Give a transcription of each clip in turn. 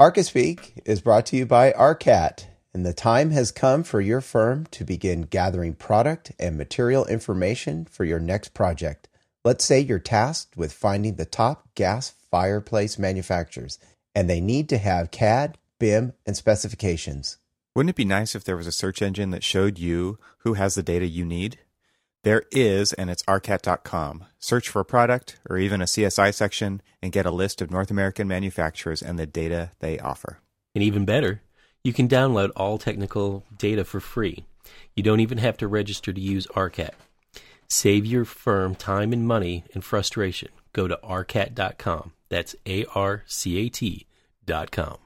ArchiSpeak is brought to you by ARCAT, and the time has come for your firm to begin gathering product and material information for your next project. Let's say you're tasked with finding the top gas fireplace manufacturers, and they need to have CAD, BIM, and specifications. Wouldn't it be nice if there was a search engine that showed you who has the data you need? There is, and it's ARCAT.com. Search for a product or even a CSI section and get a list of North American manufacturers and the data they offer. And even better, you can download all technical data for free. You don't even have to register to use ARCAT. Save your firm time and money and frustration. Go to ARCAT.com. That's ARCAT.com.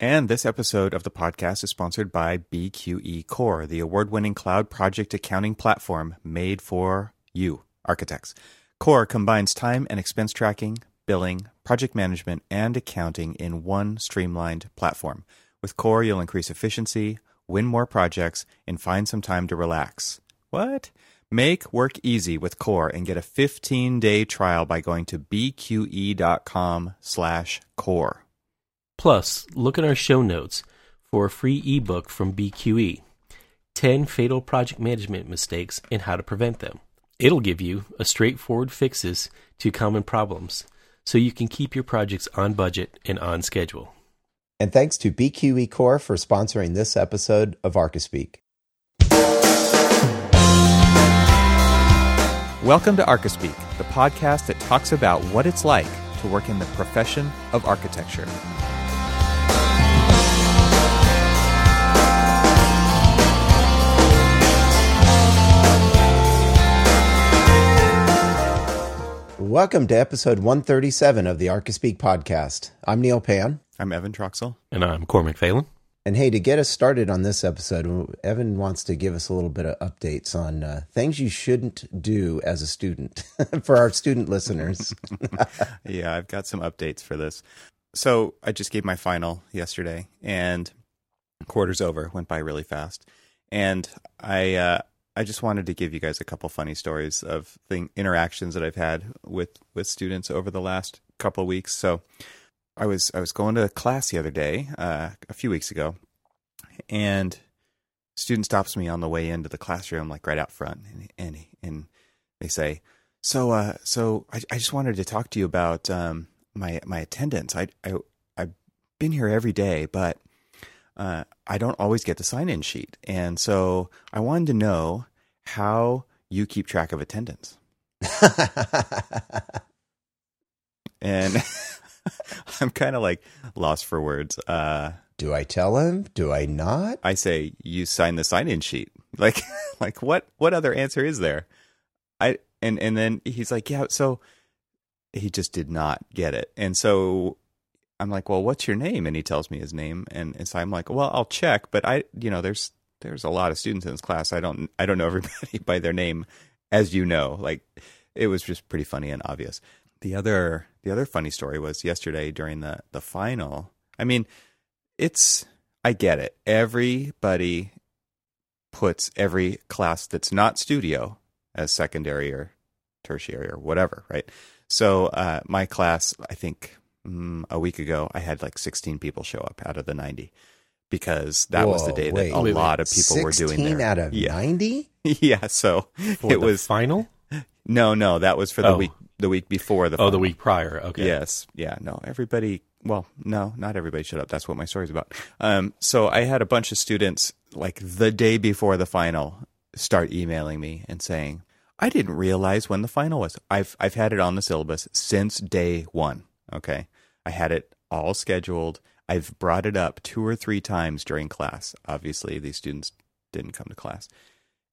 And this episode of the podcast is sponsored by BQE Core, the award-winning cloud project accounting platform made for you, architects. Core combines time and expense tracking, billing, project management, and accounting in one streamlined platform. With Core, you'll increase efficiency, win more projects, and find some time to relax. What? Make work easy with Core and get a 15-day trial by going to bqe.com/core. Plus, look at our show notes for a free ebook from BQE, 10 Fatal Project Management Mistakes and How to Prevent Them. It'll give you a straightforward fixes to common problems so you can keep your projects on budget and on schedule. And thanks to BQE Core for sponsoring this episode of ArchiSpeak. Welcome to ArchiSpeak, the podcast that talks about what it's like to work in the profession of architecture. Welcome to episode 137 of the ArchiSpeak podcast. I'm Neil Pan. I'm Evan Troxell. And I'm Cormac Phelan. And hey, to get us started on this episode, Evan wants to give us a little bit of updates on things you shouldn't do as a student for our student listeners. Yeah, I've got some updates for this. So I just gave my final yesterday, and quarter's over. Went by really fast. And I just wanted to give you guys a couple funny stories of interactions that I've had with students over the last couple of weeks. So I was going to class the other day, a few weeks ago, and a student stops me on the way into the classroom, like right out front, and they say, so I just wanted to talk to you about my attendance. I've been here every day, but I don't always get the sign-in sheet. And so I wanted to know how you keep track of attendance. And I'm kind of like lost for words. Do I tell him? Do I not? I say, you sign the sign-in sheet. Like what other answer is there? And then he's like, yeah, so he just did not get it. And so I'm like, well, what's your name? And he tells me his name. And so I'm like, well, I'll check. But there's a lot of students in this class. I don't know everybody by their name, as you know. Like, it was just pretty funny and obvious. The other funny story was yesterday during the final. I mean, I get it. Everybody puts every class that's not studio as secondary or tertiary or whatever, right? So my class, I think a week ago, I had like 16 people show up out of the 90, because that was the day that a lot of people were doing their 16 out of 90. Yeah, so for it was final. No, that was for the week before the final. Oh, the week prior. Okay. Yes. Yeah. No, everybody. Well, no, not everybody showed up. That's what my story's about. So I had a bunch of students like the day before the final start emailing me and saying, "I didn't realize when the final was. I've had it on the syllabus since day one." Okay. I had it all scheduled. I've brought it up 2 or 3 times during class. Obviously, these students didn't come to class.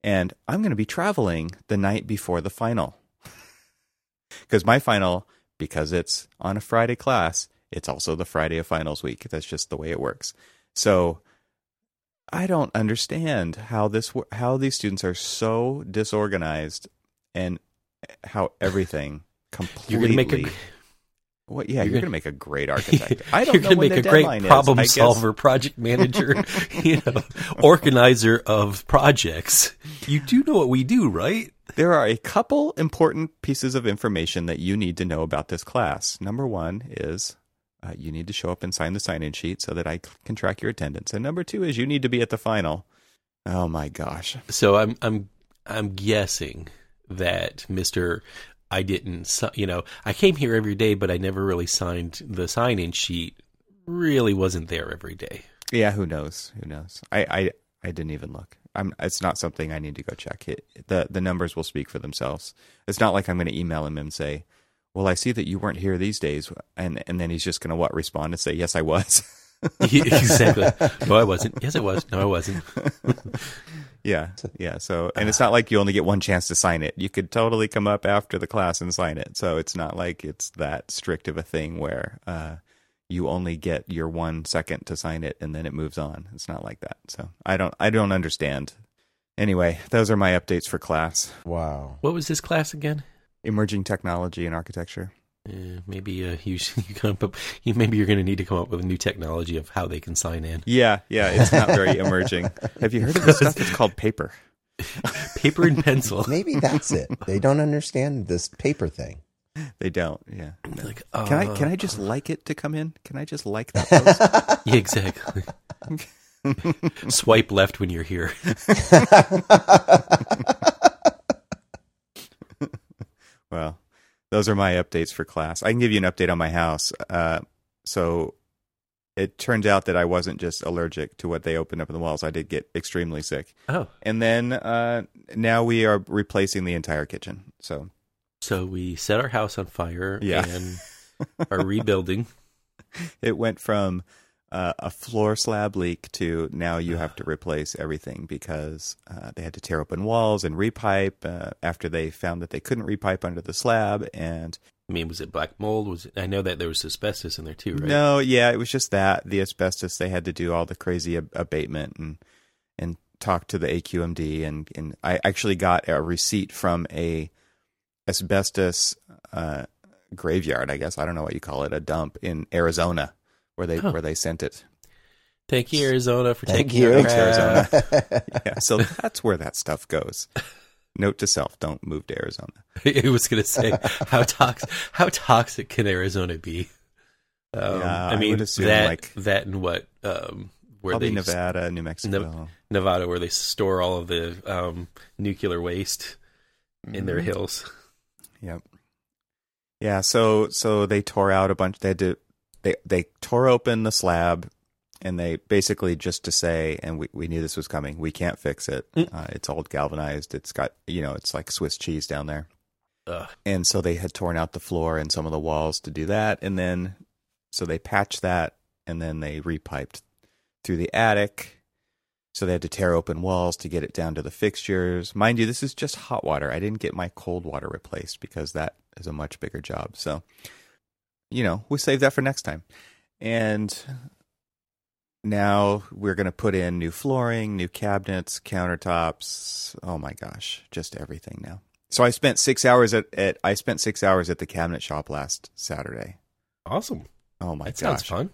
And I'm going to be traveling the night before the final. Because my final, because it's on a Friday class, it's also the Friday of finals week. That's just the way it works. So I don't understand how these students are so disorganized and how everything completely... Well, yeah, you're going to make a great architect. I don't know when the deadline is. You're going to make a great problem solver, project manager, organizer of projects. You do know what we do, right? There are a couple important pieces of information that you need to know about this class. Number one is You need to show up and sign the sign-in sheet so that I can track your attendance. And number two is you need to be at the final. Oh my gosh! So I'm guessing that Mr. I didn't, you know, I came here every day, but I never really signed the sign-in sheet. Really wasn't there every day. Yeah, who knows? Who knows? I didn't even look. It's not something I need to go check. The numbers will speak for themselves. It's not like I'm going to email him and say, well, I see that you weren't here these days. And then he's just going to respond and say, yes, I was. Exactly. No, I wasn't. Yes, I was. No, I wasn't. Yeah. Yeah. So, and it's not like you only get one chance to sign it. You could totally come up after the class and sign it. So it's not like it's that strict of a thing where you only get your 1 second to sign it and then it moves on. It's not like that. So I don't understand. Anyway, those are my updates for class. Wow. What was this class again? Emerging technology and architecture. Maybe maybe you're going to need to come up with a new technology of how they can sign in. Yeah, it's not very emerging. Have you heard of this stuff? It's called paper. Paper and pencil. Maybe that's it. They don't understand this paper thing. They don't. Yeah. Like, can I just like it to come in? Can I just like that post? Yeah, exactly. Swipe left when you're here. Well, those are my updates for class. I can give you an update on my house. So it turned out that I wasn't just allergic to what they opened up in the walls. I did get extremely sick. Oh. And then now we are replacing the entire kitchen. So we set our house on fire and are rebuilding. It went from a floor slab leak to now you have to replace everything because they had to tear open walls and repipe after they found that they couldn't repipe under the slab. And I mean, was it black mold? I know that there was asbestos in there too, right? No, yeah, it was just that the asbestos. They had to do all the crazy abatement and talk to the AQMD and I actually got a receipt from a asbestos graveyard, I guess. I don't know what you call it, a dump in Arizona. Where they sent it. Thank you, Arizona, for taking care of Arizona. Yeah, so that's where that stuff goes. Note to self, don't move to Arizona. I was going to say, how toxic can Arizona be? I mean, I would assume that and what? Where probably Nevada, New Mexico. Nevada, where they store all of the nuclear waste in their hills. Yep. Yeah, so they tore out a bunch. They had to... They tore open the slab, and they basically just to say, and we knew this was coming, we can't fix it. It's all galvanized. It's got, it's like Swiss cheese down there. Ugh. And so they had torn out the floor and some of the walls to do that. And then, so they patched that, and then they repiped through the attic. So they had to tear open walls to get it down to the fixtures. Mind you, this is just hot water. I didn't get my cold water replaced because that is a much bigger job. So... we save that for next time. And now we're going to put in new flooring, new cabinets, countertops. Oh my gosh, just everything now. So I spent 6 hours at the cabinet shop last Saturday. Awesome. Oh my gosh. That sounds fun.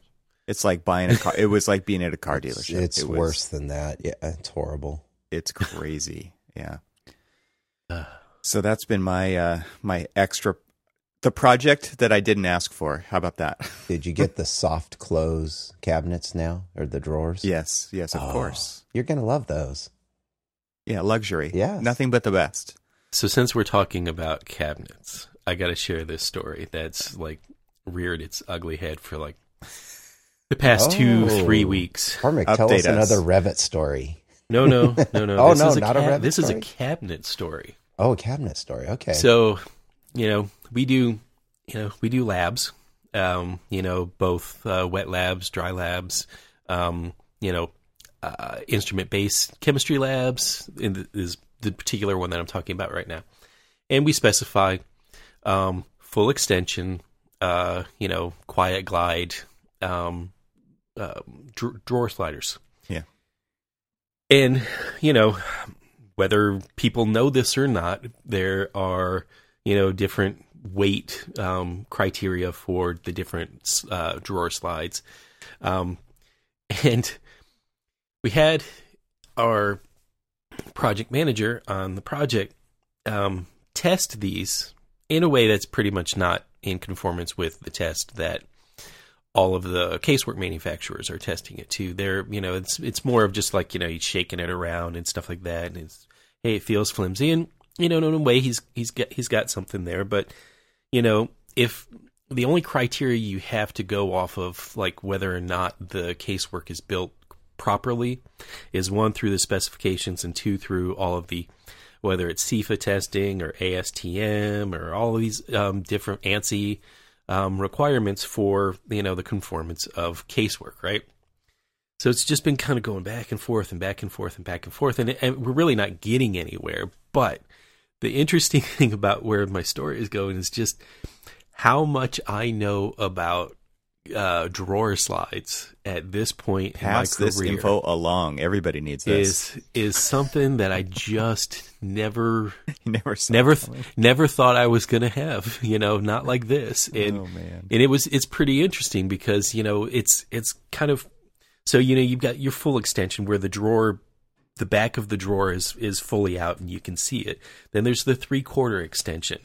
It's like buying a car. It was like being at a car dealership. It's worse than that. Yeah, it's horrible. It's crazy. Yeah. So that's been my my extra. The project that I didn't ask for. How about that? Did you get the soft close cabinets now, or the drawers? Yes, of course. You're going to love those. Yeah, luxury. Yeah, nothing but the best. So since we're talking about cabinets, I got to share this story that's reared its ugly head for the past 2-3 weeks. Cormac, tell us another Revit story. No. Oh, this is a cabinet story. Oh, a cabinet story. Okay. So, we do labs, both wet labs, dry labs, instrument-based chemistry labs is the particular one that I'm talking about right now. And we specify full extension, quiet glide, drawer sliders. Yeah. And, whether people know this or not, there are... different weight criteria for the different drawer slides. And we had our project manager on the project test these in a way that's pretty much not in conformance with the test that all of the casework manufacturers are testing it too. They're, you know, it's more of just like, you know, he's shaking it around and stuff like that. And it's, hey, it feels flimsy. And, you know, in a way he's got something there, but you know, if the only criteria you have to go off of, like whether or not the casework is built properly, is one, through the specifications, and two, through all of the, whether it's CIFA testing or ASTM or all of these different ANSI requirements for, you know, the conformance of casework, right? So it's just been kind of going back and forth and back and forth and back and forth, and we're really not getting anywhere. But the interesting thing about where my story is going is just how much I know about drawer slides at this point Pass in my career. Pass this info along. Everybody needs this. Is something that I just never thought I was going to have. You know, not like this. And, oh man! And it's pretty interesting because, you know, it's kind of, so you know, you've got your full extension where the drawer, the back of the drawer is fully out and you can see it. Then there's the 3/4 extension.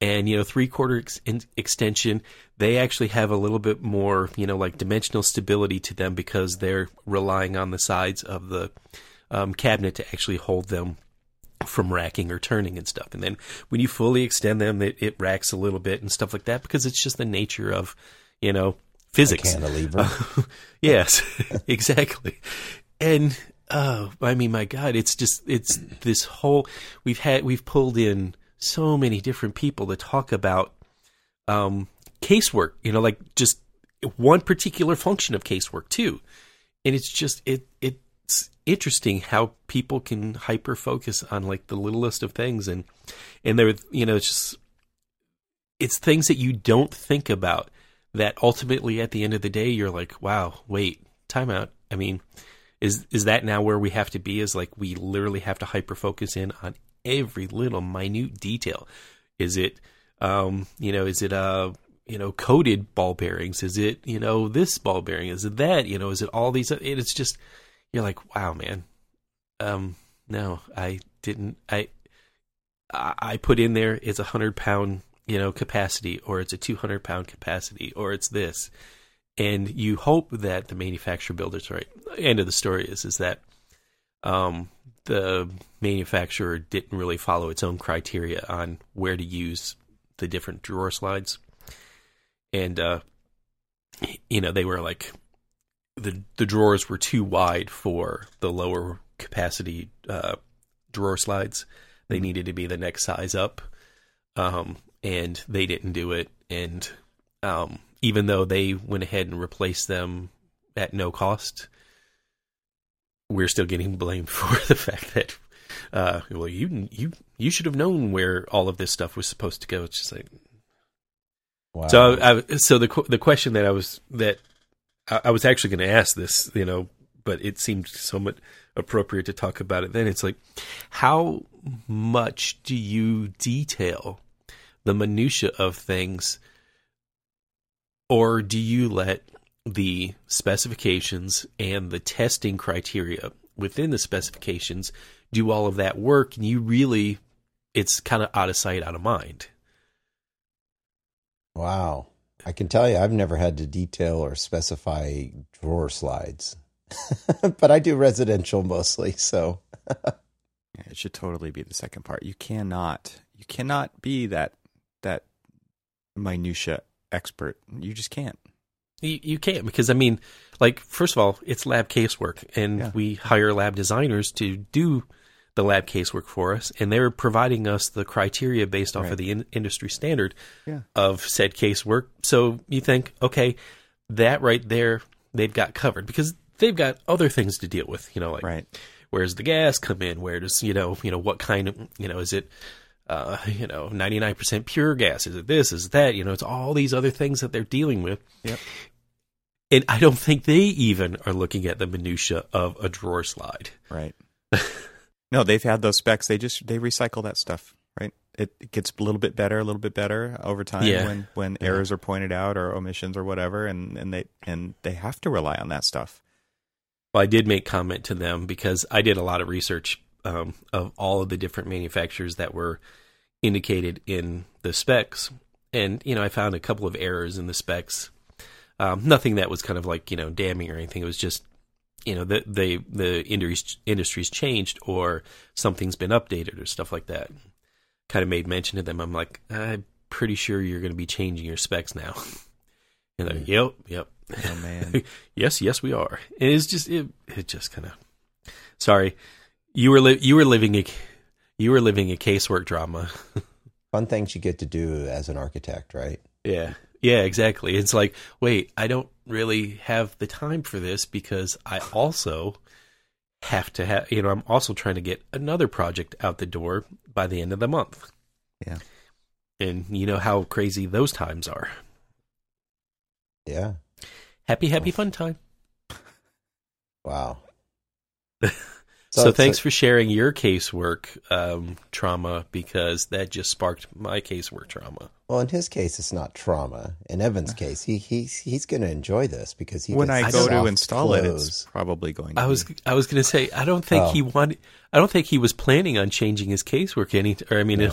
And, you know, 3/4 extension, they actually have a little bit more, you know, like dimensional stability to them because they're relying on the sides of the cabinet to actually hold them from racking or turning and stuff. And then when you fully extend them, it racks a little bit and stuff like that because it's just the nature of, you know, physics. A cantilever. Yes, exactly. And, I mean, my God, it's this whole, we've pulled in so many different people to talk about casework, you know, like just one particular function of casework too. And it's just, it's interesting how people can hyper focus on like the littlest of things. And they're, you know, it's things that you don't think about that ultimately at the end of the day, you're like, wow, wait, time out. I mean, is that now where we have to be? Is like, we literally have to hyper focus in on every little minute detail. Is it, you know, you know, coated ball bearings? Is it, you know, this ball bearing? Is it that, you know, is it all these? It's just, you're like, wow, man. No, I didn't. I put in there, it's 100 pound, you know, capacity, or it's a 200 pound capacity, or it's this. And you hope that the manufacturer builder's right. End of the story is that, the manufacturer didn't really follow its own criteria on where to use the different drawer slides. And, you know, they were like, the drawers were too wide for the lower capacity drawer slides. They needed to be the next size up. And they didn't do it. And even though they went ahead and replaced them at no cost, we're still getting blamed for the fact that, well, you should have known where all of this stuff was supposed to go. It's just like, wow. So the question that I was actually going to ask this, you know, but it seemed somewhat appropriate to talk about it then. It's like, how much do you detail the minutia of things, or do you let the specifications and the testing criteria within the specifications do all of that work, and you really, it's kind of out of sight, out of mind? Wow. I can tell you, I've never had to detail or specify drawer slides, but I do residential mostly. So it should totally be the second part. You cannot be that minutia expert. You just can't. You can't, because, I mean, like, first of all, it's lab casework, and we hire lab designers to do the lab casework for us, and they're providing us the criteria based off of the industry standard of said casework. So you think, okay, that right there, they've got covered, because they've got other things to deal with, you know, like, where's the gas come in? Where does, you know, what kind of, you know, is it, you know, 99% pure gas? Is it this? Is it that? You know, it's all these other things that they're dealing with. Yep. And I don't think they even are looking at the minutia of a drawer slide. Right. No, they've had those specs. They recycle that stuff, right? It gets a little bit better over time when errors are pointed out or omissions or whatever, and they have to rely on that stuff. Well, I did make comment to them because I did a lot of research of all of the different manufacturers that were indicated in the specs. And, you know, I found a couple of errors in the specs Nothing that was kind of like, damning or anything. It was just, the industry's changed or something's been updated or stuff like that. Kind of made mention to them. I'm like, I'm pretty sure you're going to be changing your specs now. And they're like, yep. Oh, man. yes, we are. And it's just, it just kind of, sorry. You were living a casework drama. Fun things you get to do as an architect, right? Yeah, exactly. It's like, wait, I don't really have the time for this because I also have to have, I'm also trying to get another project out the door by the end of the month. Yeah. And you know how crazy those times are. Yeah. Happy fun time. Wow. So thanks for sharing your casework trauma, because that just sparked my casework trauma. Well, in his case, it's not trauma. In Evan's case, he's going to enjoy this because he. When I go to install clothes. It, it's probably going. I was going to say I don't think he wanted. I don't think he was planning on changing his casework in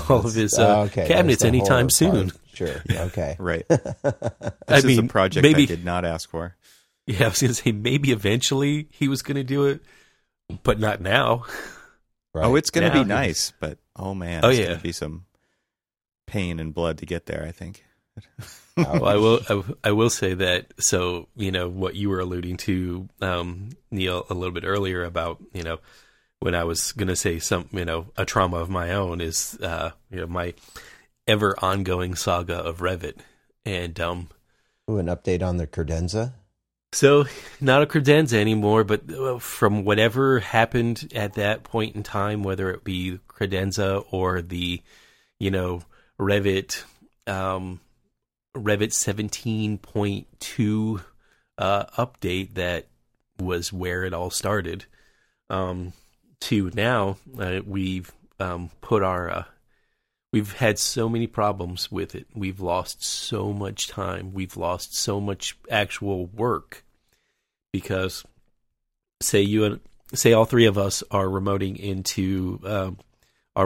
all of his cabinets anytime soon. Sure. Okay. Right. This is a project maybe, I did not ask for. Yeah, I was going to say maybe eventually he was going to do it. But not now. Right. Oh, it's going to be nice, but oh man, it's going to be some pain and blood to get there, I think. Well, I will say that. So, what you were alluding to, Neil, a little bit earlier about, when I was going to say a trauma of my own is, my ever ongoing saga of Revit and, an update on the credenza. So, not a credenza anymore, but from whatever happened at that point in time, whether it be credenza or the, Revit, Revit 17.2 update that was where it all started, to now, we've put our... We've had so many problems with it. We've lost so much time. We've lost so much actual work because, say all three of us are remoting into our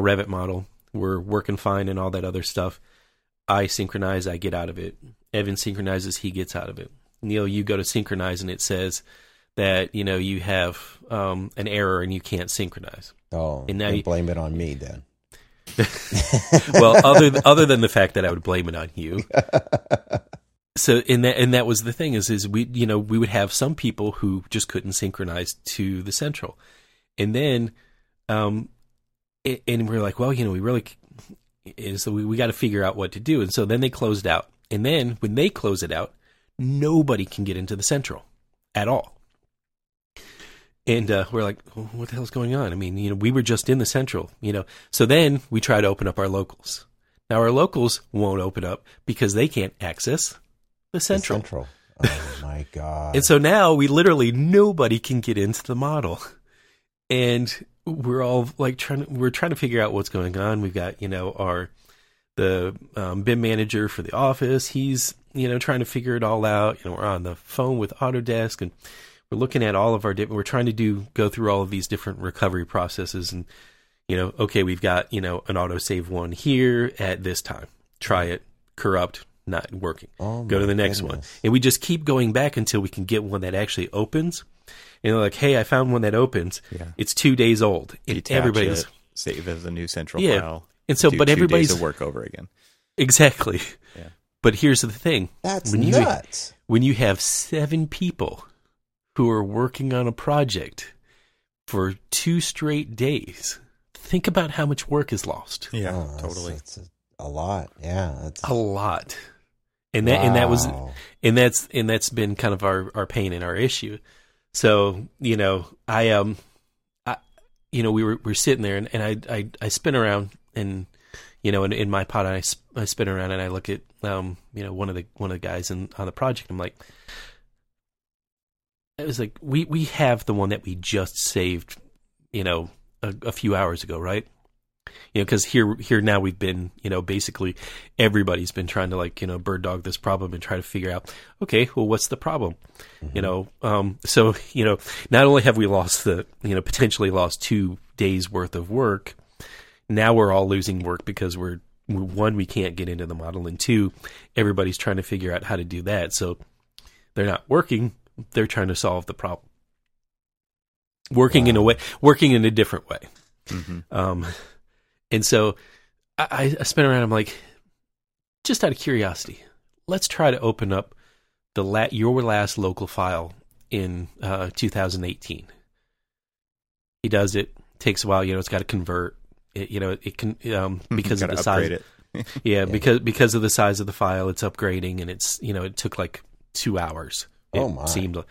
Revit model. We're working fine and all that other stuff. I synchronize. I get out of it. Evan synchronizes. He gets out of it. Neil, you go to synchronize, and it says that you have an error and you can't synchronize. Oh, and now you blame it on me then. Well, other than the fact that I would blame it on you. So, and that was the thing is we, we would have some people who just couldn't synchronize to the central. And then, and we're like, well, we really, and so we got to figure out what to do. And so then they closed out. And then when they close it out, nobody can get into the central at all. And we're like, well, what the hell's going on? I mean, we were just in the central, So then we try to open up our locals. Now our locals won't open up because they can't access the central. Oh, my God. And so now nobody can get into the model. And we're all like trying to figure out what's going on. We've got, the BIM manager for the office. He's, trying to figure it all out. We're on the phone with Autodesk and... We're looking at all of our we're trying to go through all of these different recovery processes and, we've got, an autosave one here at this time. Try it. Corrupt. Not working. Oh, go to the next one. And we just keep going back until we can get one that actually opens. And they're like, hey, I found one that opens. Yeah. It's 2 days old. And everybody's save as a new central file. And so, but everybody's 2 days of work over again. Exactly. Yeah. But here's the thing. That's nuts. When you have 7 people who are working on a project for 2 straight days, think about how much work is lost. Yeah, totally. It's a lot. Yeah. That's a lot. And that, wow. and that's been kind of our pain and our issue. So, we're sitting there and I spin around and, in my pod, I spin around and I look at, one of the guys on the project. I'm like, it was like, we have the one that we just saved, a few hours ago, right? Because here now we've been, basically everybody's been trying to like, bird dog this problem and try to figure out, okay, well, what's the problem? Mm-hmm. So, not only have we lost potentially lost 2 days worth of work, now we're all losing work because we're one, we can't get into the model, and two, everybody's trying to figure out how to do that. So They're not working. They're trying to solve the problem. Working in a way, working in a different way. Mm-hmm. And so I spin around. I'm like, just out of curiosity, let's try to open up the your last local file in 2018. He does it. Takes a while. You know, it's got to convert. It can because of the size. It. Yeah, because of the size of the file, it's upgrading, and it's it took like 2 hours. It seemed.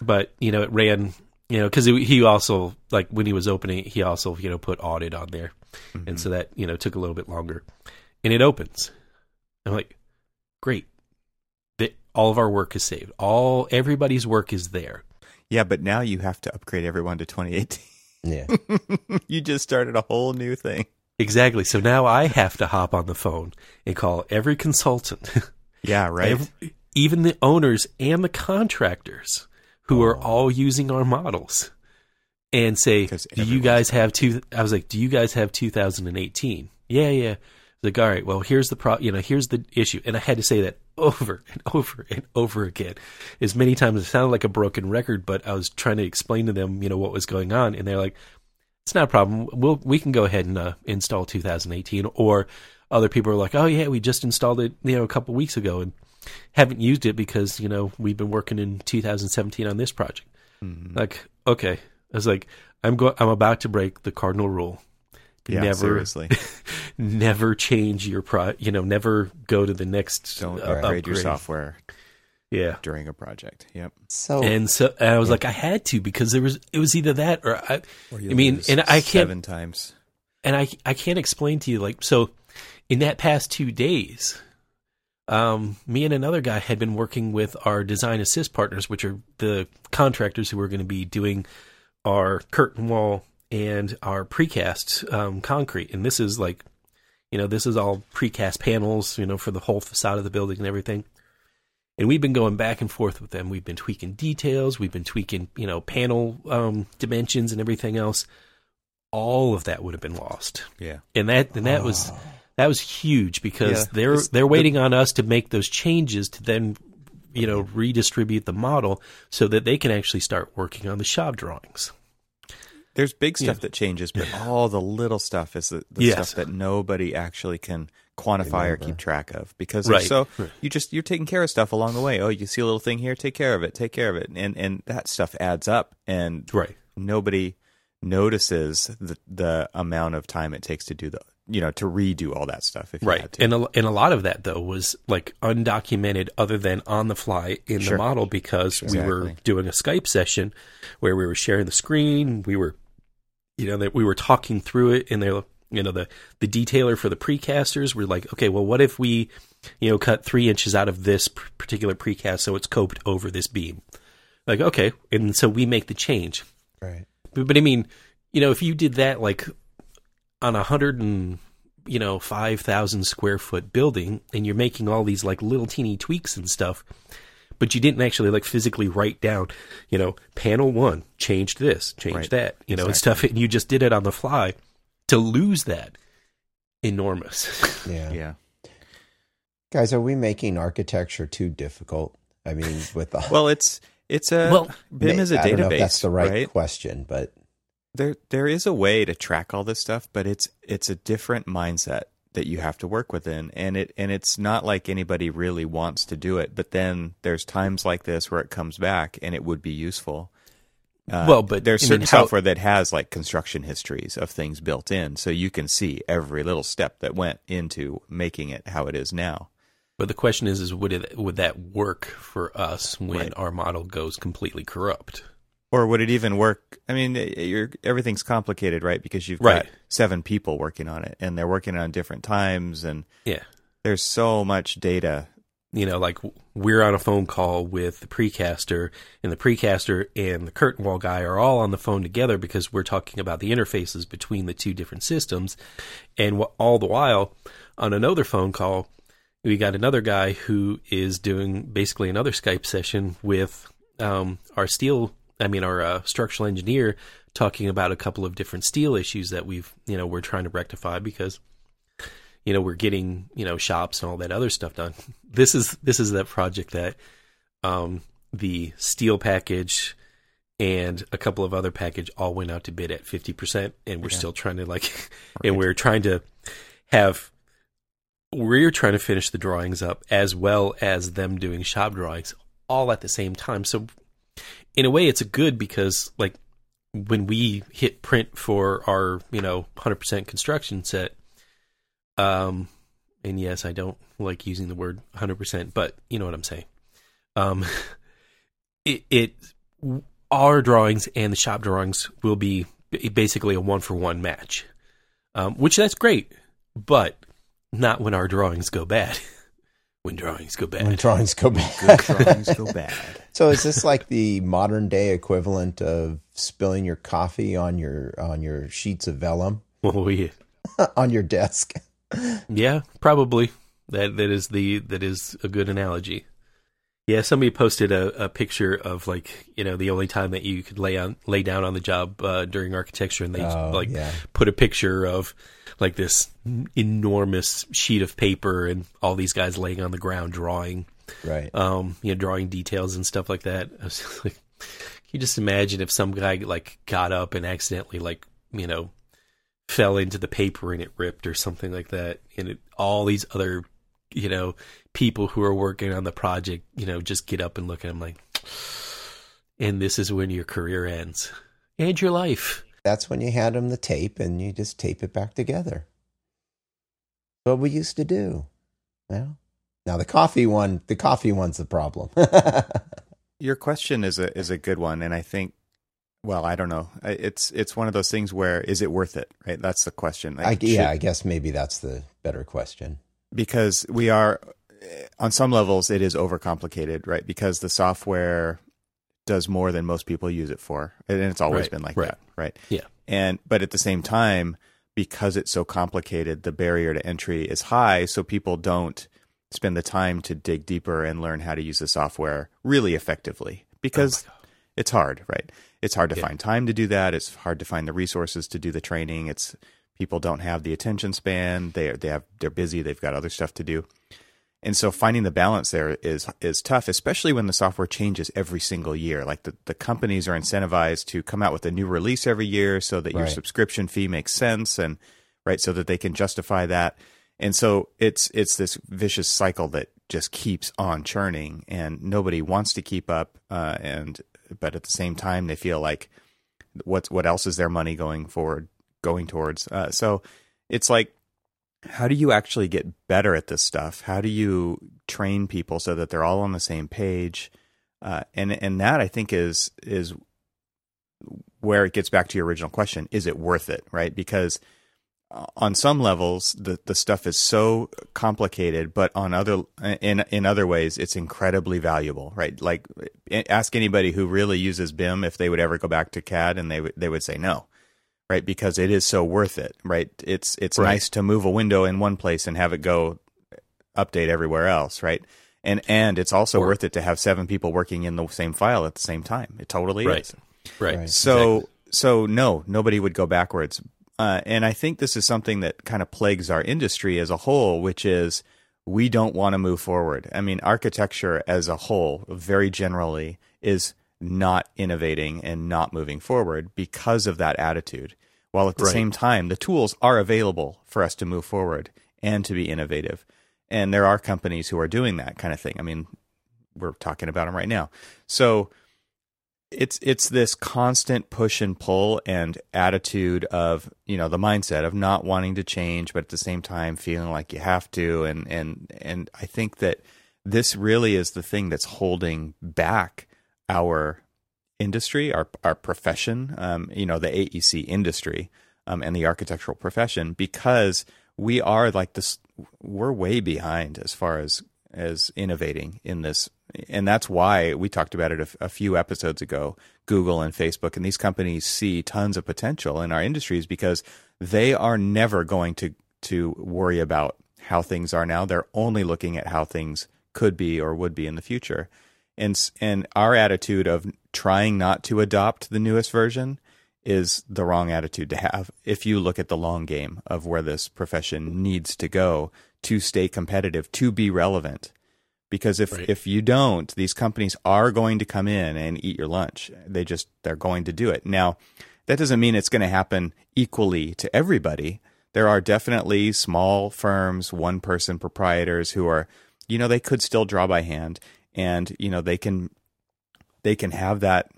But it ran. Because he also, like, when he was opening, he also put audit on there, mm-hmm. and so that took a little bit longer, and it opens. I'm like, great, all of our work is saved. Everybody's work is there. Yeah, but now you have to upgrade everyone to 2018. Yeah, you just started a whole new thing. Exactly. So now I have to hop on the phone and call every consultant. Yeah, right. Even the owners and the contractors. Who are all using our models, and say, "Do you guys have two?" I was like, "Do you guys have 2018?" Yeah. Like, all right, well, here's the here's the issue, and I had to say that over and over and over again, as many times. It sounded like a broken record, but I was trying to explain to them, what was going on, and they're like, "It's not a problem. We can go ahead and install 2018." Or other people are like, "Oh yeah, we just installed it, a couple weeks ago," and haven't used it because we've been working in 2017 on this project. Mm-hmm. Like, okay, I was like, I'm about to break the cardinal rule. Yeah, seriously, never change your never go to the next. Don't upgrade your software. Yeah, during a project. Yep. So I was like, I had to, because it was either that or I can't 7 times, and I can't explain to you, like, so in that past 2 days. Me and another guy had been working with our design assist partners, which are the contractors who are going to be doing our curtain wall and our precast concrete. And this is like, this is all precast panels, for the whole facade of the building and everything. And we've been going back and forth with them. We've been tweaking details. We've been tweaking, panel dimensions and everything else. All of that would have been lost. Yeah. And that was... That was huge, because they're waiting on us to make those changes to then, redistribute the model so that they can actually start working on the shop drawings. There's big stuff that changes, but all the little stuff is the stuff that nobody actually can quantify or keep track of, because you're taking care of stuff along the way. Oh, you see a little thing here, take care of it, and that stuff adds up, and nobody notices the amount of time it takes to do the. To redo all that stuff. If you had to. And a lot of that, though, was like undocumented, other than on the fly in the model, because we were doing a Skype session where we were sharing the screen. We were, that we were talking through it, and they're, the detailer for the precasters were like, okay, well, what if we, cut 3 inches out of this particular precast so it's coped over this beam? Like, okay. And so we make the change. Right. But I mean, if you did that, like, on 5,000 square foot building, and you're making all these like little teeny tweaks and stuff, but you didn't actually like physically write down, panel 1 changed this, changed that, and stuff. And you just did it on the fly. To lose that, enormous. Yeah. Guys, are we making architecture too difficult? I mean, with the BIM is a database. I don't know if that's the right question, but. There is a way to track all this stuff, but it's a different mindset that you have to work within, and it's not like anybody really wants to do it. But then there's times like this where it comes back, and it would be useful. But there's certain software that has like construction histories of things built in, so you can see every little step that went into making it how it is now. But the question is would that work for us when our model goes completely corrupt? Or would it even work? I mean, everything's complicated, right? Because you've got 7 people working on it, and they're working on different times, and there's so much data. Like we're on a phone call with the precaster and the curtain wall guy are all on the phone together, because we're talking about the interfaces between the two different systems. And all the while, on another phone call, we got another guy who is doing basically another Skype session with our structural engineer, talking about a couple of different steel issues that we're trying to rectify, because you know, we're getting, you know, shops and all that other stuff done. This is that project that the steel package and a couple of other package all went out to bid at 50%. And we're still trying to and we're trying to finish the drawings up as well as them doing shop drawings all at the same time. So in a way it's good because like when we hit print for our, 100% construction set, and yes, I don't like using the word 100%, but you know what I'm saying? Our drawings and the shop drawings will be basically a 1-for-1 match, which that's great, but not when our drawings go bad. When drawings go bad. So is this like the modern day equivalent of spilling your coffee on your sheets of vellum? Oh yeah. On your desk. Yeah, probably. That is a good analogy. Yeah, somebody posted a picture of the only time that you could lay down on the job during architecture, and they put a picture of like this enormous sheet of paper and all these guys laying on the ground drawing, right? Drawing details and stuff like that. I was just like, can you just imagine if some guy got up and accidentally fell into the paper and it ripped or something like that, and all these other people who are working on the project, just get up and look at them and this is when your career ends and your life. That's when you hand them the tape and you just tape it back together. What we used to do. Well, now the coffee one's the problem. Your question is a good one. And I think, well, I don't know. It's one of those things where, is it worth it? Right. That's the question. I guess maybe that's the better question. Because we are, on some levels, it is overcomplicated, right? Because the software does more than most people use it for. And it's always been that, right? Yeah. But at the same time, because it's so complicated, the barrier to entry is high, so people don't spend the time to dig deeper and learn how to use the software really effectively. Because it's hard, right? It's hard to find time to do that. It's hard to find the resources to do the training. People don't have the attention span. They're busy. They've got other stuff to do, and so finding the balance there is tough, especially when the software changes every single year. Like the companies are incentivized to come out with a new release every year, so that your subscription fee makes sense, and so that they can justify that. And so it's this vicious cycle that just keeps on churning, and nobody wants to keep up. But at the same time, they feel like what else is their money going forward? Going towards. So it's like, how do you actually get better at this stuff? How do you train people so that they're all on the same page? And that I think is where it gets back to your original question. Is it worth it? Right? Because on some levels, the stuff is so complicated, but on other ways, it's incredibly valuable, right? Like ask anybody who really uses BIM if they would ever go back to CAD, and they would say no. Right, because it is so worth it, right? It's nice to move a window in one place and have it go update everywhere else, right? And it's also worth it to have 7 people working in the same file at the same time. It totally is. Right. So no, nobody would go backwards. And I think this is something that kind of plagues our industry as a whole, which is we don't want to move forward. I mean, architecture as a whole, very generally, is not innovating and not moving forward because of that attitude. While at the same time, the tools are available for us to move forward and to be innovative. And there are companies who are doing that kind of thing. I mean, we're talking about them right now. So it's this constant push and pull and attitude of, the mindset of not wanting to change, but at the same time feeling like you have to. And I think that this really is the thing that's holding back our industry, our profession, the AEC industry, and the architectural profession, because we are we're way behind as far as innovating in this. And that's why we talked about it a few episodes ago, Google and Facebook, and these companies see tons of potential in our industries because they are never going to worry about how things are now. They're only looking at how things could be or would be in the future. And our attitude of trying not to adopt the newest version is the wrong attitude to have if you look at the long game of where this profession needs to go to stay competitive, to be relevant. Because if you don't, these companies are going to come in and eat your lunch. They're going to do it. Now, that doesn't mean it's going to happen equally to everybody. There are definitely small firms, one-person proprietors who are, you know, they could still draw by hand, and, you know, they can have that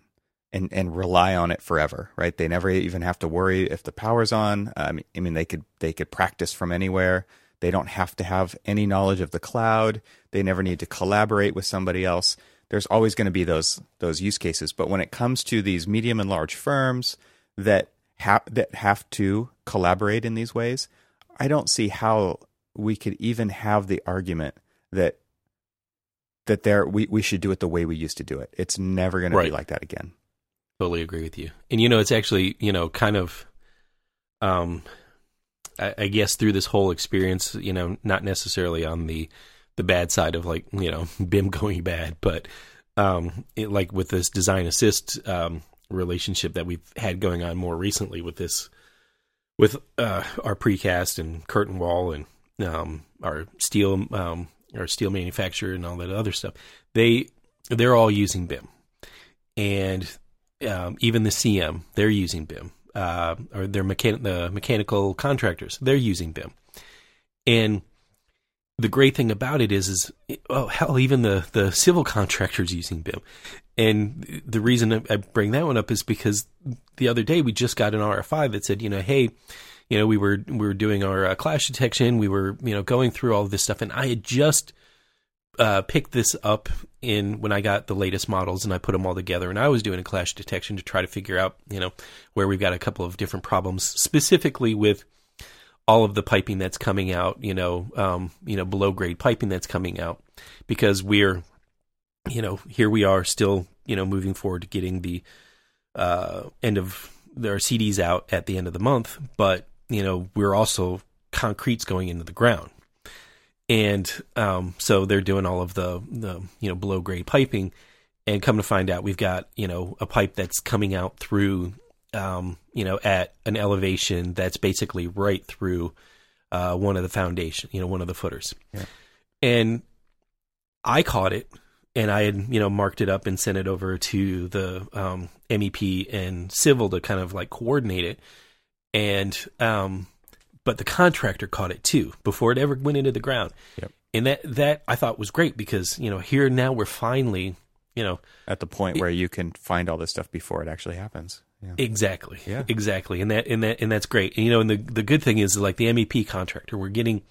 and rely on it forever, right? They never even have to worry if the power's on. I mean, they could practice from anywhere. They don't have to have any knowledge of the cloud. They never need to collaborate with somebody else. There's always going to be those use cases. But when it comes to these medium and large firms that have to collaborate in these ways, I don't see how we could even have the argument that we should do it the way we used to do it. It's never going to be like that again. Totally agree with you. And, you know, it's actually, you know, kind of... I guess through this whole experience, you know, not necessarily on the bad side of, like, you know, BIM going bad, but it, like with this design assist relationship that we've had going on more recently with our precast and curtain wall and our steel manufacturer and all that other stuff, they're all using BIM, and even the CM, they're using BIM. Or the mechanical contractors, they're using BIM. And the great thing about it is even the civil contractors using BIM. And the reason I bring that one up is because the other day we just got an RFI that said, you know, hey, you know, we were doing our clash detection. We were, you know, going through all of this stuff, and I had just picked this up when I got the latest models and I put them all together, and I was doing a clash detection to try to figure out, you know, where we've got a couple of different problems, specifically with all of the piping that's coming out, you know, below grade piping that's coming out, because we're, you know, here we are still, you know, moving forward to getting the end of our CDs out at the end of the month, but, you know, we're also concrete's going into the ground. And so they're doing all of the you know, below grade piping, and come to find out, we've got, you know, a pipe that's coming out through, you know, at an elevation that's basically right through one of the foundation, you know, one of the footers. Yeah. And I caught it, and I had, you know, marked it up and sent it over to the MEP and civil to kind of like coordinate it. And but the contractor caught it too before it ever went into the ground. Yep. And that I thought was great, because, you know, here now we're finally, you know, at the point where you can find all this stuff before it actually happens. Yeah. Exactly. Yeah. Exactly. And that's great. And, you know, and the good thing is, like, the MEP contractor, we're getting,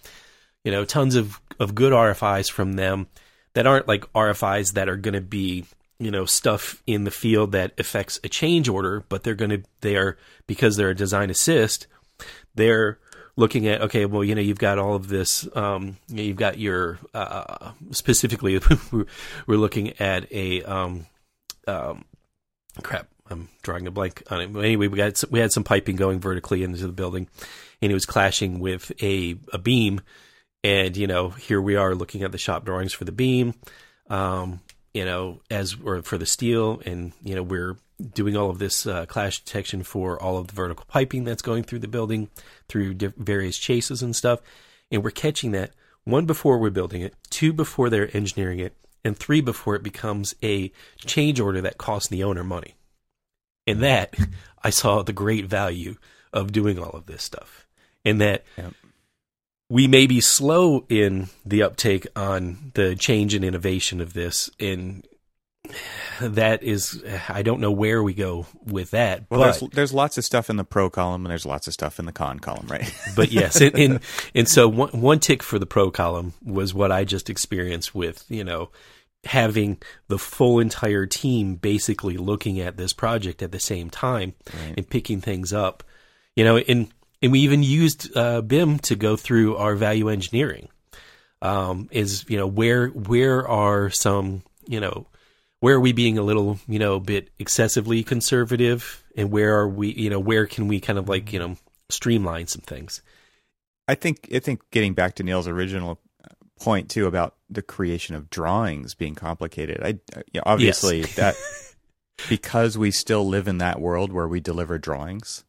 you know, tons of good RFIs from them that aren't like RFIs that are going to be, you know, stuff in the field that affects a change order, but because they're a design assist, they're looking at, okay, well, you know, you've got all of this, you've got your, specifically, we're looking at a, crap, I'm drawing a blank on it. Anyway, we had some piping going vertically into the building, and it was clashing with a beam. And, you know, here we are looking at the shop drawings for the beam, you know, or for the steel, and, you know, we're doing all of this clash detection for all of the vertical piping that's going through the building through various chases and stuff. And we're catching that, one, before we're building it, two, before they're engineering it, and three, before it becomes a change order that costs the owner money. And that, I saw the great value of doing all of this stuff. And that we may be slow in the uptake on the change and innovation of this, in that is, I don't know where we go with that. Well, but there's lots of stuff in the pro column, and there's lots of stuff in the con column, right? But yes, and so one tick for the pro column was what I just experienced with, you know, having the full entire team basically looking at this project at the same time, right, and picking things up, you know, and we even used BIM to go through our value engineering. Is, you know, where are some, you know, where are we being a little, you know, bit excessively conservative, and where are we, you know, where can we kind of like, you know, streamline some things? I think getting back to Neil's original point too about the creation of drawings being complicated, I obviously yes. that because we still live in that world where we deliver drawings,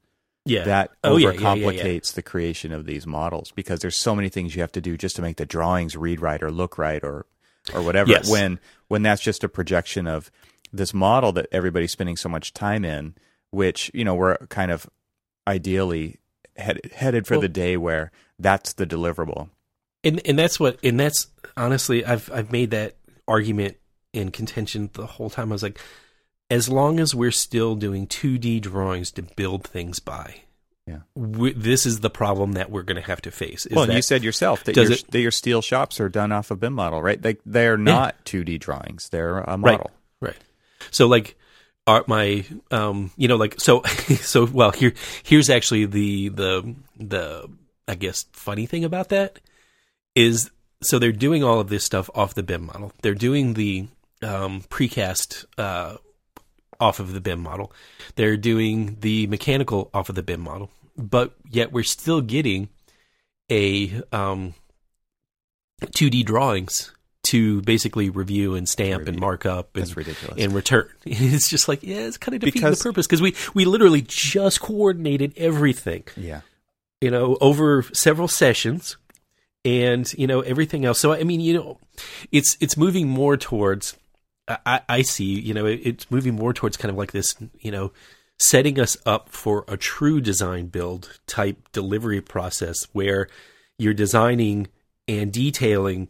that overcomplicates the creation of these models, because there's so many things you have to do just to make the drawings read right or look right or whatever. Yes. When that's just a projection of this model that everybody's spending so much time in, which, you know, we're kind of ideally headed for the day where that's the deliverable. And that's what, and that's honestly, I've made that argument in contention the whole time. I was like, as long as we're still doing 2D drawings to build things by, this is the problem that we're going to have to face. Is and you said yourself that your steel shops are done off a BIM model, right? They're not 2D drawings. They're a model. Right. So like here's actually the I guess funny thing about that is, so they're doing all of this stuff off the BIM model. They're doing the precast off of the BIM model. They're doing the mechanical off of the BIM model. But yet we're still getting a 2D drawings to basically review and stamp and mark up and, and return. It's just like, it's kind of defeating the purpose, because we literally just coordinated everything. Yeah. You know, over several sessions and, you know, everything else. So, I mean, you know, it's moving more towards, I see, you know, it's moving more towards kind of like this, you know, setting us up for a true design build type delivery process where you're designing and detailing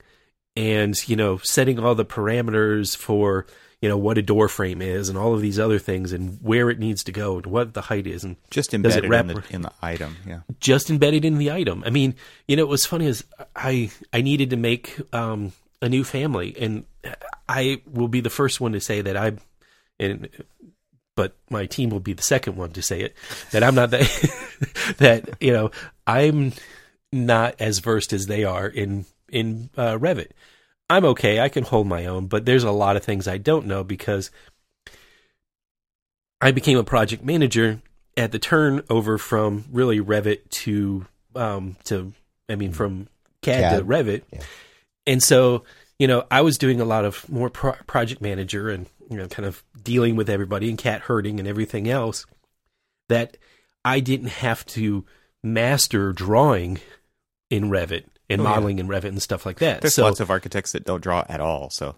and, you know, setting all the parameters for, you know, what a door frame is and all of these other things and where it needs to go and what the height is. And just embedded in the item. Yeah. Just embedded in the item. I mean, you know, what's funny is I needed to make a new family, and I will be the first one to say that but my team will be the second one to say it, that I'm not that, you know, I'm not as versed as they are in Revit. I'm okay. I can hold my own, but there's a lot of things I don't know, because I became a project manager at the turnover from really Revit from CAD to Revit. Yeah. And so, you know, I was doing a lot of more project manager and, you know, kind of dealing with everybody and cat herding and everything else, that I didn't have to master drawing in Revit and modeling in Revit and stuff like that. There's lots of architects that don't draw at all. So,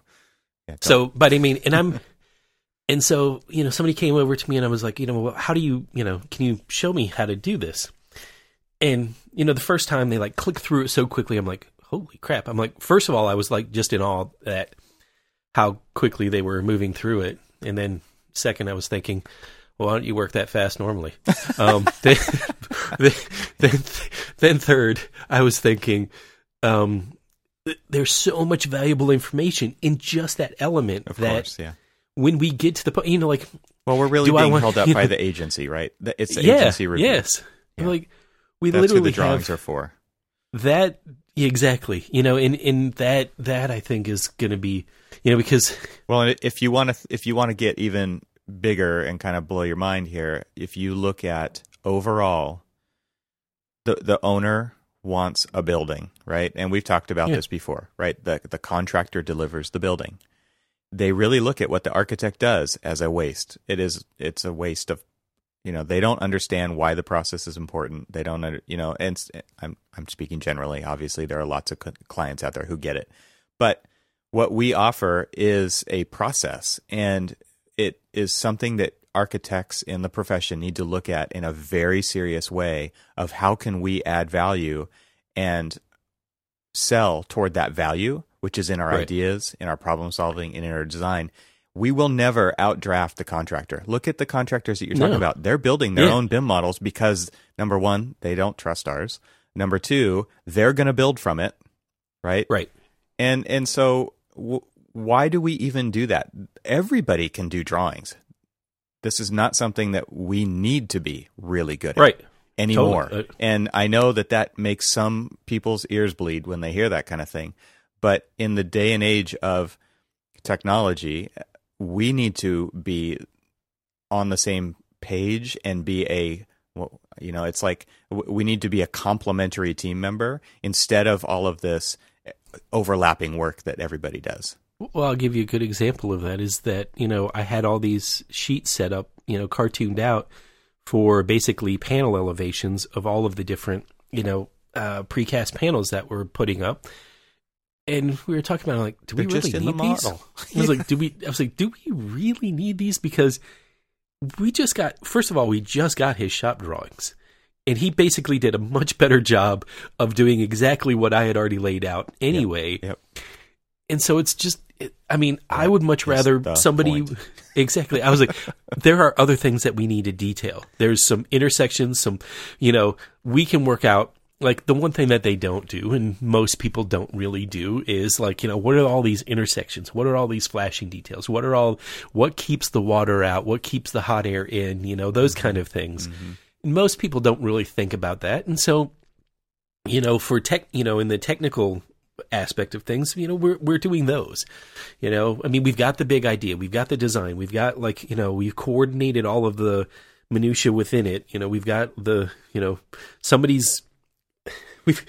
but I mean, and so, you know, somebody came over to me and I was like, you know, well, how do you, you know, can you show me how to do this? And, you know, the first time they like click through it so quickly, I'm like, holy crap. I'm like, first of all, I was like just in awe at how quickly they were moving through it. And then second, I was thinking, well, why don't you work that fast normally? Then third, I was thinking, there's so much valuable information in just that element. Of course, yeah. When we get to the point, you know, like, well, we're really being held up by the agency, right? It's the agency review. Yes. Yeah. Like, that's literally who the drawings are for. That exactly, you know, in that I think is going to be, you know, because if you want to get even bigger and kind of blow your mind here, if you look at overall, the owner wants a building, right? And we've talked about this before, right? The contractor delivers the building. They really look at what the architect does as a waste. It's a waste of, you know, they don't understand why the process is important. They don't, you know, and I'm speaking generally. Obviously, there are lots of clients out there who get it, but what we offer is a process, and it is something that architects in the profession need to look at in a very serious way of how can we add value and sell toward that value, which is in our ideas, in our problem solving, and in our design. We will never outdraft the contractor. Look at the contractors that you're talking about. They're building their own BIM models because, number one, they don't trust ours. Number two, they're going to build from it, right? Right. And so why do we even do that? Everybody can do drawings. This is not something that we need to be really good at anymore. Totally. And I know that makes some people's ears bleed when they hear that kind of thing. But in the day and age of technology, we need to be on the same page and be it's like we need to be a complementary team member instead of all of this overlapping work that everybody does. Well, I'll give you a good example of that is that, you know, I had all these sheets set up, you know, cartooned out for basically panel elevations of all of the different, you know, precast panels that we're putting up. And we were talking about, like, do we really need these? I was like, do we really need these? Because we just got, first of all, we just got his shop drawings. And he basically did a much better job of doing exactly what I had already laid out anyway. Yep. And so it's just, I mean, I would much rather somebody, exactly. I was like, there are other things that we need to detail. There's some intersections, some, you know, we can work out. Like, the one thing that they don't do, and most people don't really do, is, like, you know, what are all these intersections? What are all these flashing details? What are all, what keeps the water out? What keeps the hot air in? You know, those kind of things. Mm-hmm. Most people don't really think about that. And so, you know, for tech, you know, in the technical aspect of things, you know, we're doing those, you know, I mean, we've got the big idea, we've got the design, we've got, like, you know, we've coordinated all of the minutia within it. You know, we've got the, you know, somebody's, we've,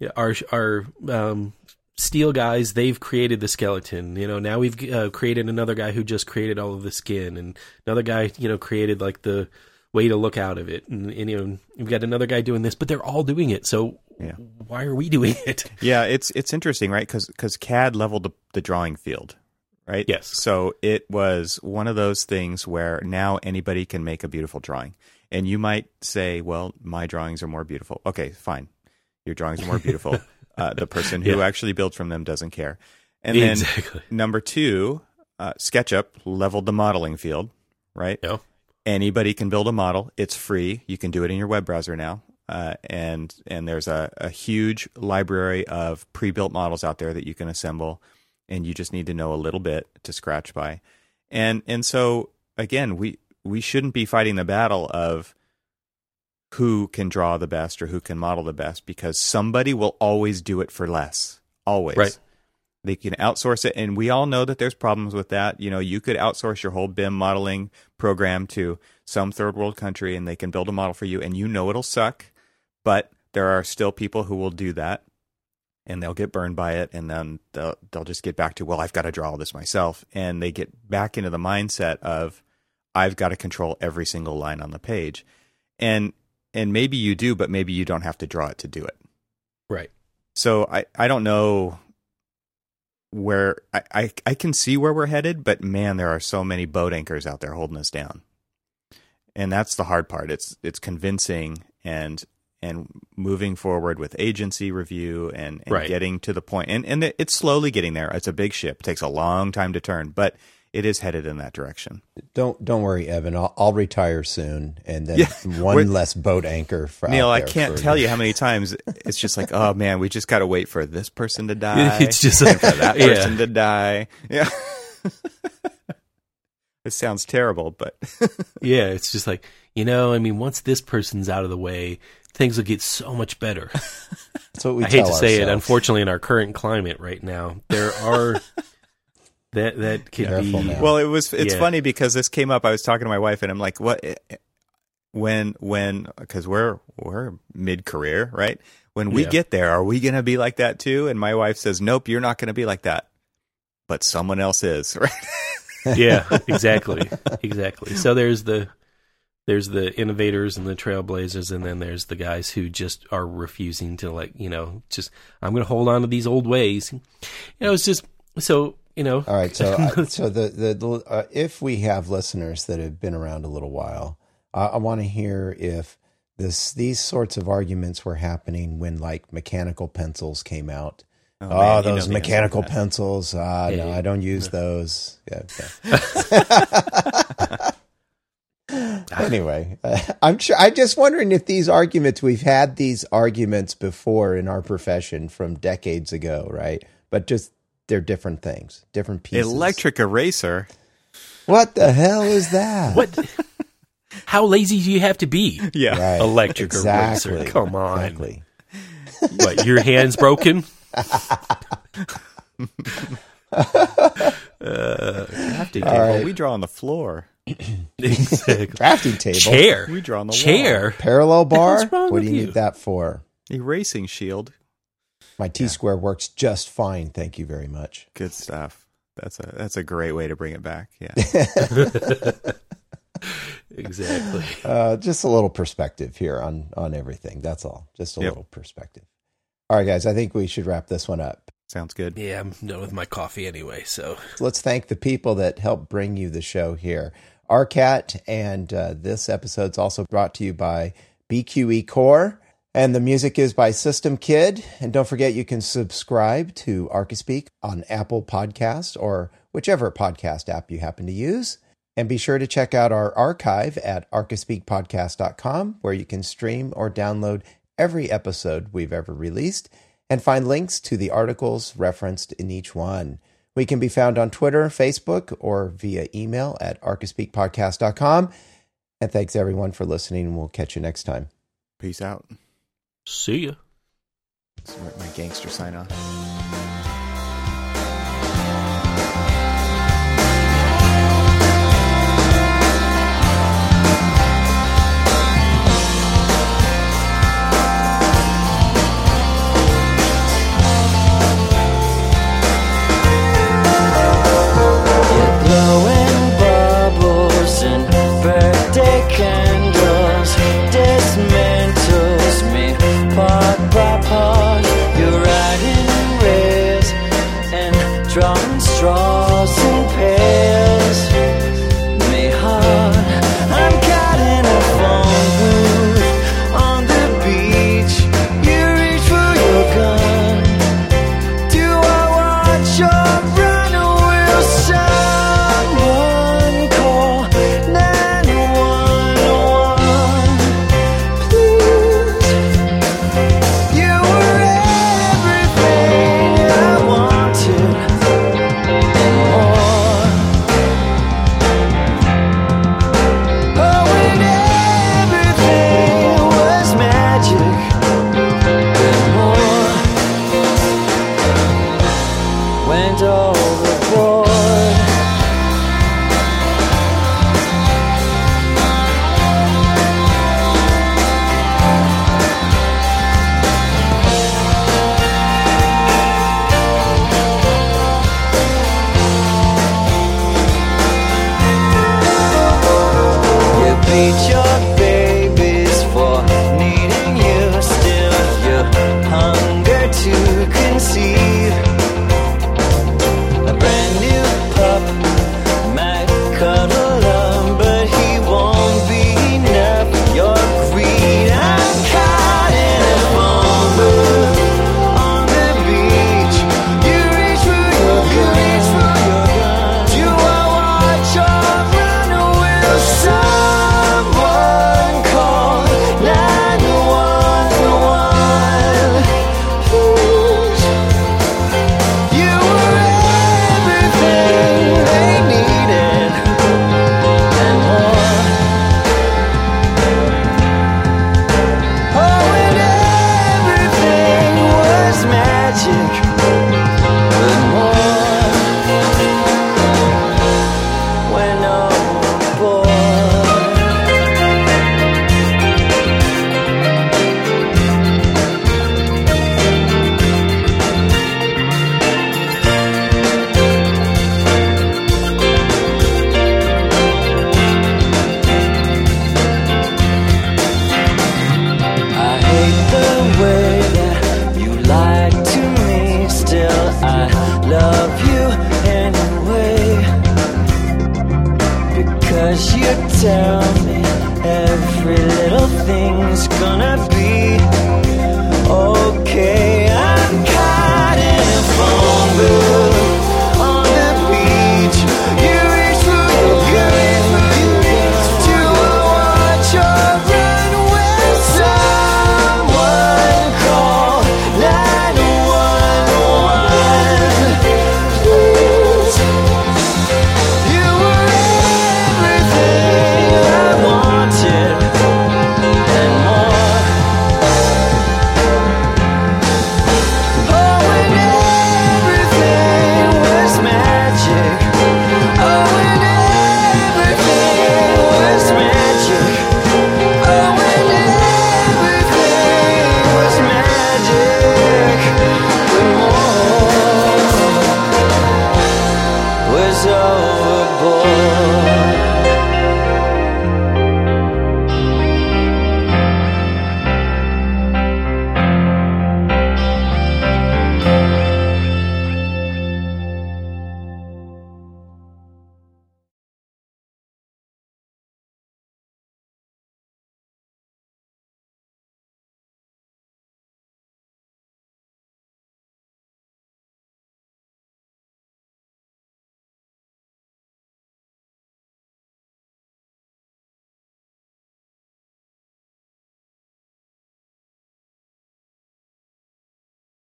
you know, our steel guys, they've created the skeleton, you know, now we've created another guy who just created all of the skin, and another guy, you know, created, like, the way to look out of it. And you know, you've got another guy doing this, but they're all doing it. So yeah, why are we doing it? Yeah, it's interesting, right? Because CAD leveled the drawing field, right? Yes. So it was one of those things where now anybody can make a beautiful drawing. And you might say, well, my drawings are more beautiful. Okay, fine. Your drawings are more beautiful. The person who actually builds from them doesn't care. And exactly. Then number two, SketchUp leveled the modeling field, right? Yeah. Anybody can build a model. It's free. You can do it in your web browser now. And there's a huge library of pre-built models out there that you can assemble, and you just need to know a little bit to scratch by. And so, again, we shouldn't be fighting the battle of who can draw the best or who can model the best, because somebody will always do it for less. Always. Right. They can outsource it, and we all know that there's problems with that. You know, you could outsource your whole BIM modeling program to some third world country, and they can build a model for you, and you know it'll suck, but there are still people who will do that, and they'll get burned by it, and then they'll just get back to, well, I've got to draw all this myself, and they get back into the mindset of, I've got to control every single line on the page. And maybe you do, but maybe you don't have to draw it to do it. Right. So I don't know where I can see where we're headed, but man, there are so many boat anchors out there holding us down. And that's the hard part. It's convincing and moving forward with agency review and right. Getting to the point. And it's slowly getting there. It's a big ship. It takes a long time to turn, but it is headed in that direction. Don't worry, Evan. I'll retire soon, and then one less boat anchor. Neil, I can't tell you how many times it's just like, oh man, we just got to wait for this person to die. It's just like, for that person to die. Yeah, it sounds terrible, but yeah, it's just like, you know, I mean, once this person's out of the way, things will get so much better. That's what we. I hate to say it. Unfortunately, in our current climate right now, there are. That could Careful be now. Well. It's funny because this came up. I was talking to my wife, and I'm like, "What? When? Because we're mid career, right? When we get there, are we going to be like that too?" And my wife says, "Nope, you're not going to be like that, but someone else is, right?" Yeah, exactly. So there's the innovators and the trailblazers, and then there's the guys who just are refusing to, like, you know, just I'm going to hold on to these old ways. You know, it's just so. You know. All right. So, so if we have listeners that have been around a little while, I want to hear if these sorts of arguments were happening when, like, mechanical pencils came out. Oh, man, those mechanical pencils. No, I don't use those. Yeah. Okay. Anyway, I'm sure. I'm just wondering if we've had these arguments before in our profession from decades ago, right? But just. They're different things, different pieces. Electric eraser. What the hell is that? What? How lazy do you have to be? Yeah. Right. Electric eraser. Come on. Exactly. What, your hand's broken? Crafting table. Right. We draw on the floor. Exactly. Crafting table. Chair. We draw on the wall. Parallel bar. What do you need that for? Erasing shield. My T-square works just fine. Thank you very much. Good stuff. That's a great way to bring it back. Yeah. Exactly. Just a little perspective here on everything. That's all. Just a little perspective. All right, guys, I think we should wrap this one up. Sounds good. Yeah, I'm done with my coffee anyway. So let's thank the people that helped bring you the show here. ARCAT, and this episode's also brought to you by BQE Core, and the music is by System Kid. And don't forget, you can subscribe to ArchiSpeak on Apple Podcasts or whichever podcast app you happen to use. And be sure to check out our archive at ArchiSpeakPodcast.com, where you can stream or download every episode we've ever released, and find links to the articles referenced in each one. We can be found on Twitter, Facebook, or via email at archispeakpodcast.com. And thanks, everyone, for listening. We'll catch you next time. Peace out. See ya. This is my gangster sign-off. Tell me every little thing's gonna be